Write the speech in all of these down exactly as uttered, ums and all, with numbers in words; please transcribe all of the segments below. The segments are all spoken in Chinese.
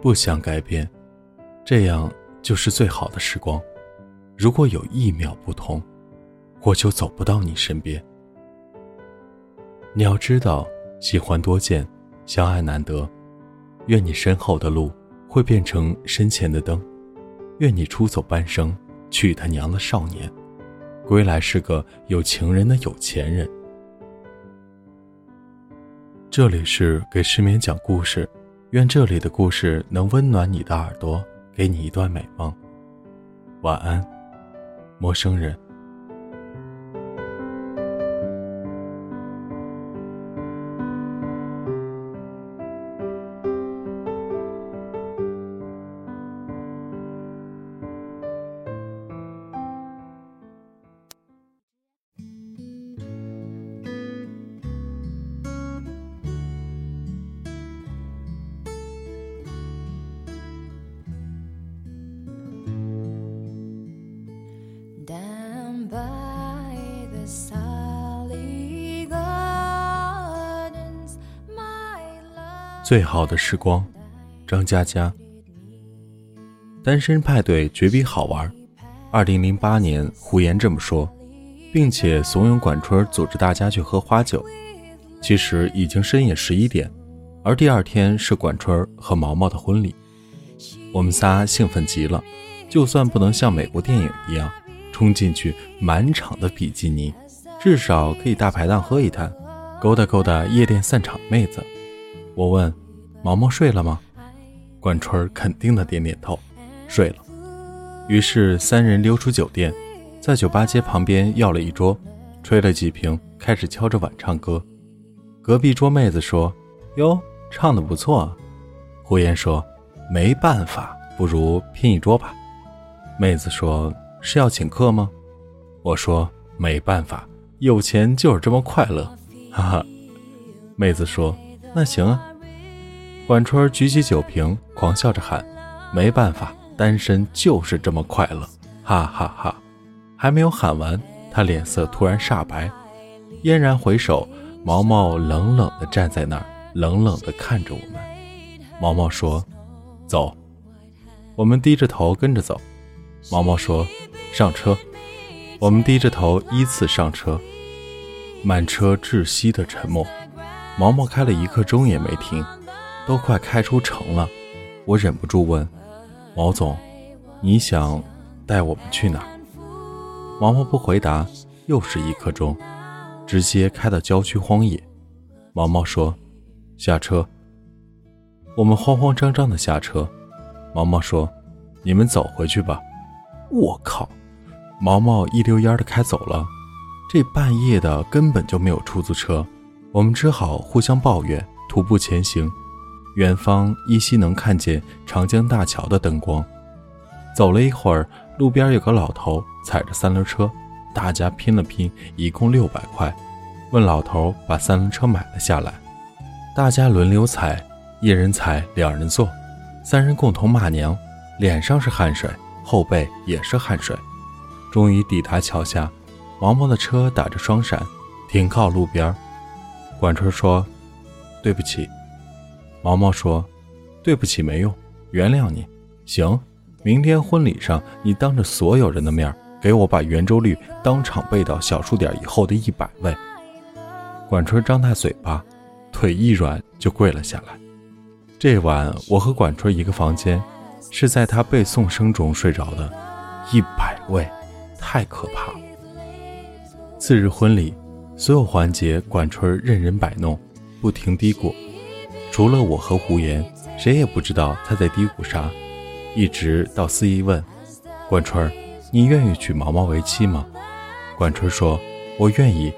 不想改变，这样就是最好的时光。如果有一秒不同，我就走不到你身边。你要知道，喜欢多见，相爱难得。愿你身后的路会变成身前的灯，愿你出走半生，去他娘的少年，归来是个有情人的有钱人。这里是给失眠讲故事，愿这里的故事能温暖你的耳朵，给你一段美梦。晚安，陌生人。最好的时光，张嘉佳。单身派对绝比好玩。二零零八年，胡言这么说，并且怂恿管春组织大家去喝花酒。其实已经深夜十一点，而第二天是管春和毛毛的婚礼。我们仨兴奋极了，就算不能像美国电影一样冲进去满场的比基尼，至少可以大排档喝一摊，勾搭勾搭夜店散场妹子。我问毛毛睡了吗？管春肯定的点点头，睡了。于是三人溜出酒店，在酒吧街旁边要了一桌，吹了几瓶，开始敲着碗唱歌。隔壁桌妹子说：哟，唱得不错啊。胡言说：没办法，不如拼一桌吧。妹子说：是要请客吗？我说：没办法，有钱就是这么快乐，哈哈。妹子说：那行啊。管春举起酒瓶，狂笑着喊：没办法，单身就是这么快乐，哈哈哈。还没有喊完，他脸色突然煞白，嫣然回首，毛毛冷冷地站在那儿，冷冷地看着我们。毛毛说：走。我们低着头跟着走。毛毛说：上车。我们低着头依次上车。满车窒息的沉默。毛毛开了一刻钟也没停，都快开出城了。我忍不住问毛总：你想带我们去哪儿？毛毛不回答，又是一刻钟，直接开到郊区荒野。毛毛说：下车。我们慌慌张张的下车。毛毛说：你们走回去吧。我靠，毛毛一溜烟的开走了。这半夜的根本就没有出租车，我们只好互相抱怨，徒步前行。远方依稀能看见长江大桥的灯光。走了一会儿，路边有个老头踩着三轮车，大家拼了拼，一共六百块，问老头把三轮车买了下来。大家轮流踩，一人踩，两人坐，三人共同骂娘，脸上是汗水，后背也是汗水。终于抵达桥下，毛毛的车打着双闪停靠路边。管春说：对不起。毛毛说：对不起没用，原谅你。行，明天婚礼上你当着所有人的面给我把圆周率当场背到小数点以后的一百位。管春张大嘴巴，腿一软就跪了下来。这晚我和管春一个房间，是在他背诵声中睡着的。一百位，太可怕了。次日婚礼，所有环节管春任人摆弄，不停嘀咕，除了我和胡言，谁也不知道他在嘀咕啥。一直到司仪问管春：你愿意娶毛毛为妻吗？管春说：我愿意。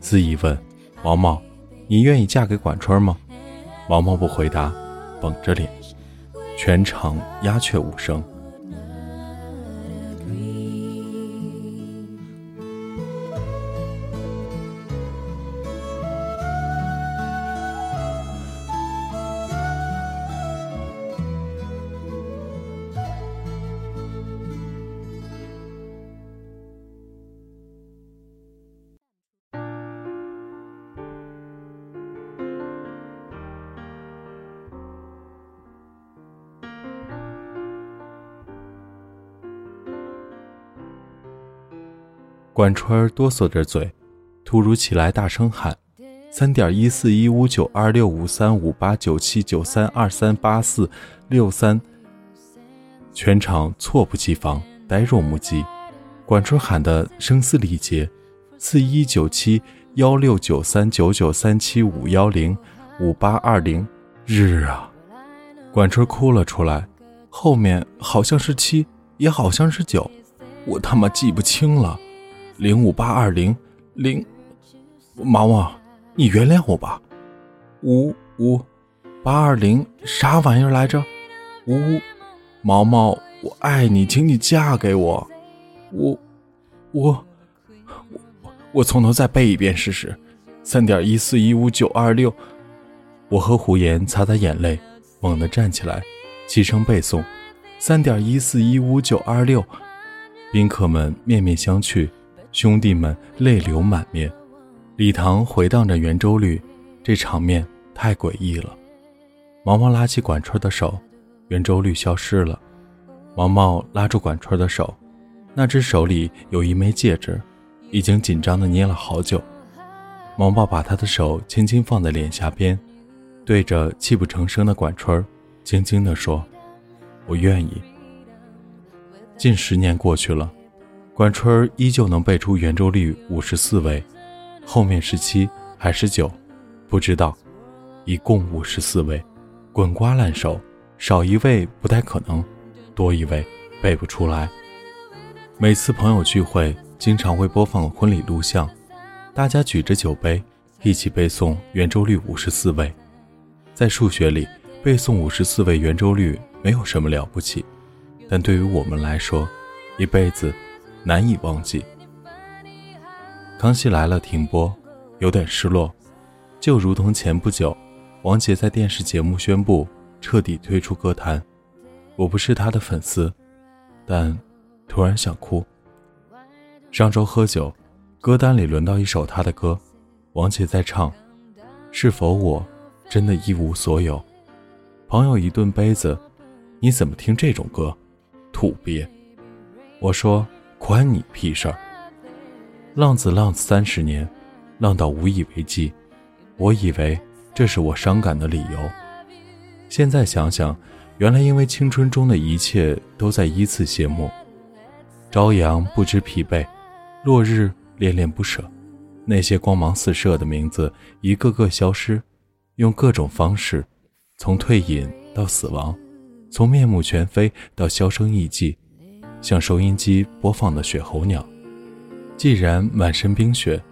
司仪问毛毛：你愿意嫁给管春吗？毛毛不回答，绷着脸。全场鸦雀无声。管春哆嗦着嘴，突如其来大声喊 三点一四一五九二六五三五八九七九三二三八四六三， 全场猝不及防，呆若木鸡。管春喊得声嘶力竭，四一九七一六九三九九三七五一零五八二零，日啊！管春哭了出来，后面好像是七，也好像是九，我他妈记不清了。零五八二零零，毛毛，你原谅我吧。五五八二零啥玩意儿来着？五，毛毛，我爱你，请你嫁给我。我我我我从头再背一遍试试。三点一四一五九二六。我和胡言擦擦眼泪，猛地站起来，齐声背诵 三点一四一五九二六。 宾客们面面相觑，兄弟们泪流满面，礼堂回荡着圆周率，这场面太诡异了。毛毛拉起管春的手，圆周率消失了。毛毛拉住管春的手，那只手里有一枚戒指，已经紧张地捏了好久。毛毛把他的手轻轻放在脸颊边，对着泣不成声的管春轻轻地说，我愿意。近十年过去了，管春依旧能背出圆周率五十四位，后面十七还是九不知道，一共五十四位，滚瓜烂熟，少一位不太可能，多一位背不出来。每次朋友聚会经常会播放婚礼录像，大家举着酒杯一起背诵圆周率五十四位。在数学里，背诵五十四位圆周率没有什么了不起，但对于我们来说，一辈子难以忘记。康熙来了停播，有点失落，就如同前不久王杰在电视节目宣布彻底退出歌坛。我不是他的粉丝，但突然想哭。上周喝酒，歌单里轮到一首他的歌，王杰在唱是否我真的一无所有。朋友一顿杯子，你怎么听这种歌，土鳖。我说关你屁事儿。浪子浪子三十年，浪到无以为继，我以为这是我伤感的理由。现在想想，原来因为青春中的一切都在依次谢幕。朝阳不知疲惫，落日恋恋不舍，那些光芒四射的名字一个个消失，用各种方式，从退隐到死亡，从面目全非到销声匿迹，像收音机播放的雪候鸟。既然满身冰雪，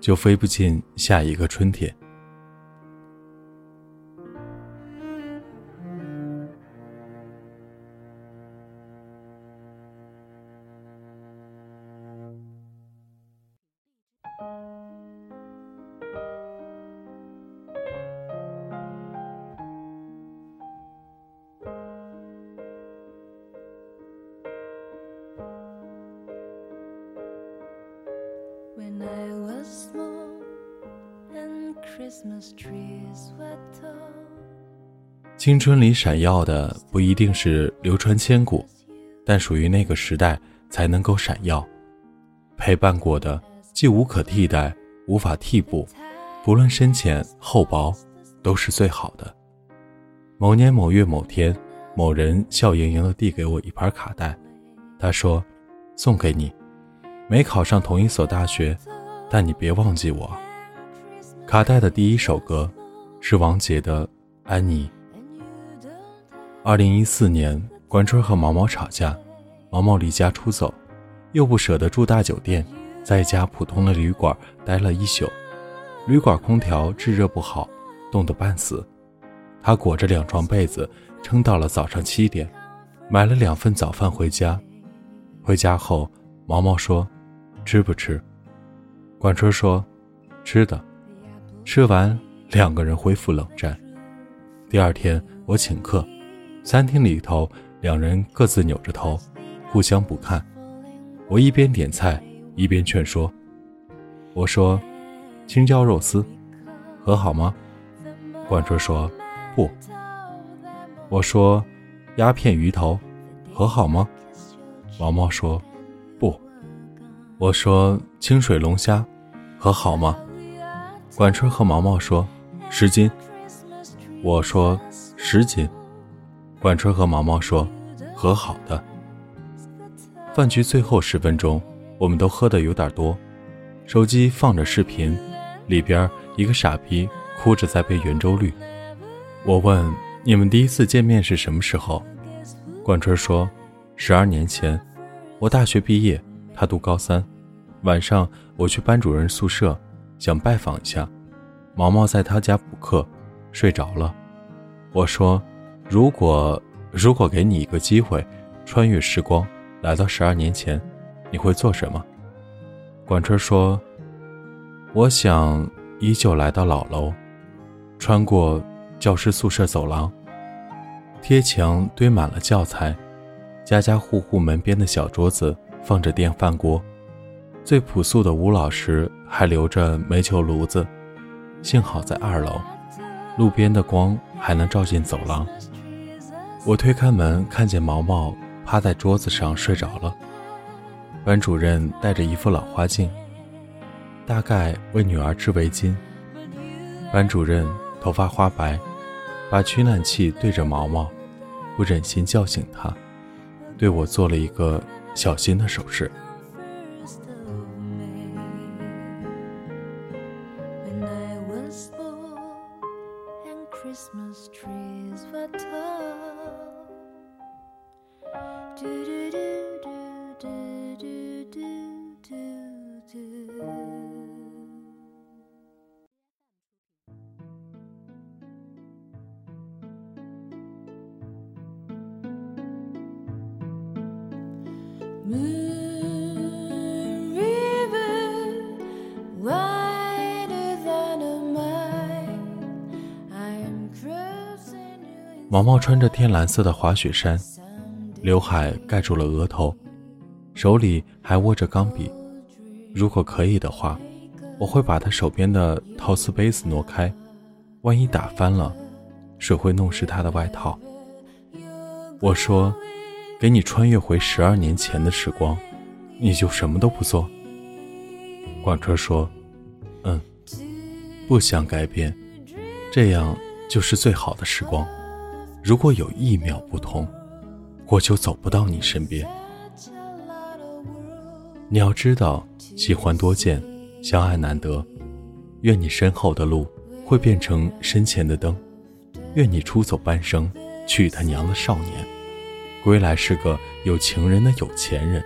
就飞不进下一个春天。When I was small and Christmas trees were tall。 青春里闪耀的不一定是流传千古，但属于那个时代才能够闪耀。陪伴过的既无可替代，无法替补，不论深浅厚薄，都是最好的。某年某月某天，某人笑盈盈地递给我一盘卡带，他说：“送给你。”没考上同一所大学，但你别忘记我。卡带的第一首歌是王杰的《安妮》。二零一四年，管春和毛毛吵架，毛毛离家出走，又不舍得住大酒店，在一家普通的旅馆待了一宿。旅馆空调制热不好，冻得半死。他裹着两床被子，撑到了早上七点，买了两份早饭回家。回家后，毛毛说：“吃不吃？”管春说：“吃的。”吃完，两个人恢复冷战。第二天，我请客，餐厅里头，两人各自扭着头，互相不看。我一边点菜，一边劝说。我说：“青椒肉丝，和好吗？”管春说：“不。”我说：“鸦片鱼头，和好吗？”毛毛说：“不。”我说清水龙虾和好吗？管春和毛毛说十斤，我说十斤。管春和毛毛说和好的。饭局最后十分钟，我们都喝得有点多，手机放着视频，里边一个傻逼哭着在背圆周率。我问你们第一次见面是什么时候？管春说十二年前，我大学毕业，他读高三。晚上我去班主任宿舍想拜访一下，毛毛在他家补课睡着了。我说如果如果给你一个机会穿越时光来到十二年前，你会做什么？管春说我想依旧来到老楼，穿过教师宿舍走廊，贴墙堆满了教材，家家户户门边的小桌子放着电饭锅，最朴素的吴老师还留着煤球炉子，幸好在二楼，路边的光还能照进走廊。我推开门，看见毛毛趴在桌子上睡着了。班主任戴着一副老花镜，大概为女儿织围巾。班主任头发花白，把取暖器对着毛毛，不忍心叫醒他，对我做了一个小心的手势。Moon river, wider than a mile, I'm crossing you. 毛毛穿着天蓝色的滑雪衫，刘海盖住了额头，手里还握着钢笔。如果可以的话，我会把他手边的陶瓷杯子挪开，万一打翻了，水会弄湿他的外套。我说给你穿越回十二年前的时光，你就什么都不做？管春说嗯，不想改变，这样就是最好的时光，如果有一秒不同，我就走不到你身边。你要知道，喜欢多见，相爱难得，愿你身后的路会变成身前的灯，愿你出走半生，去他娘的少年，归来是个有情人的有钱人。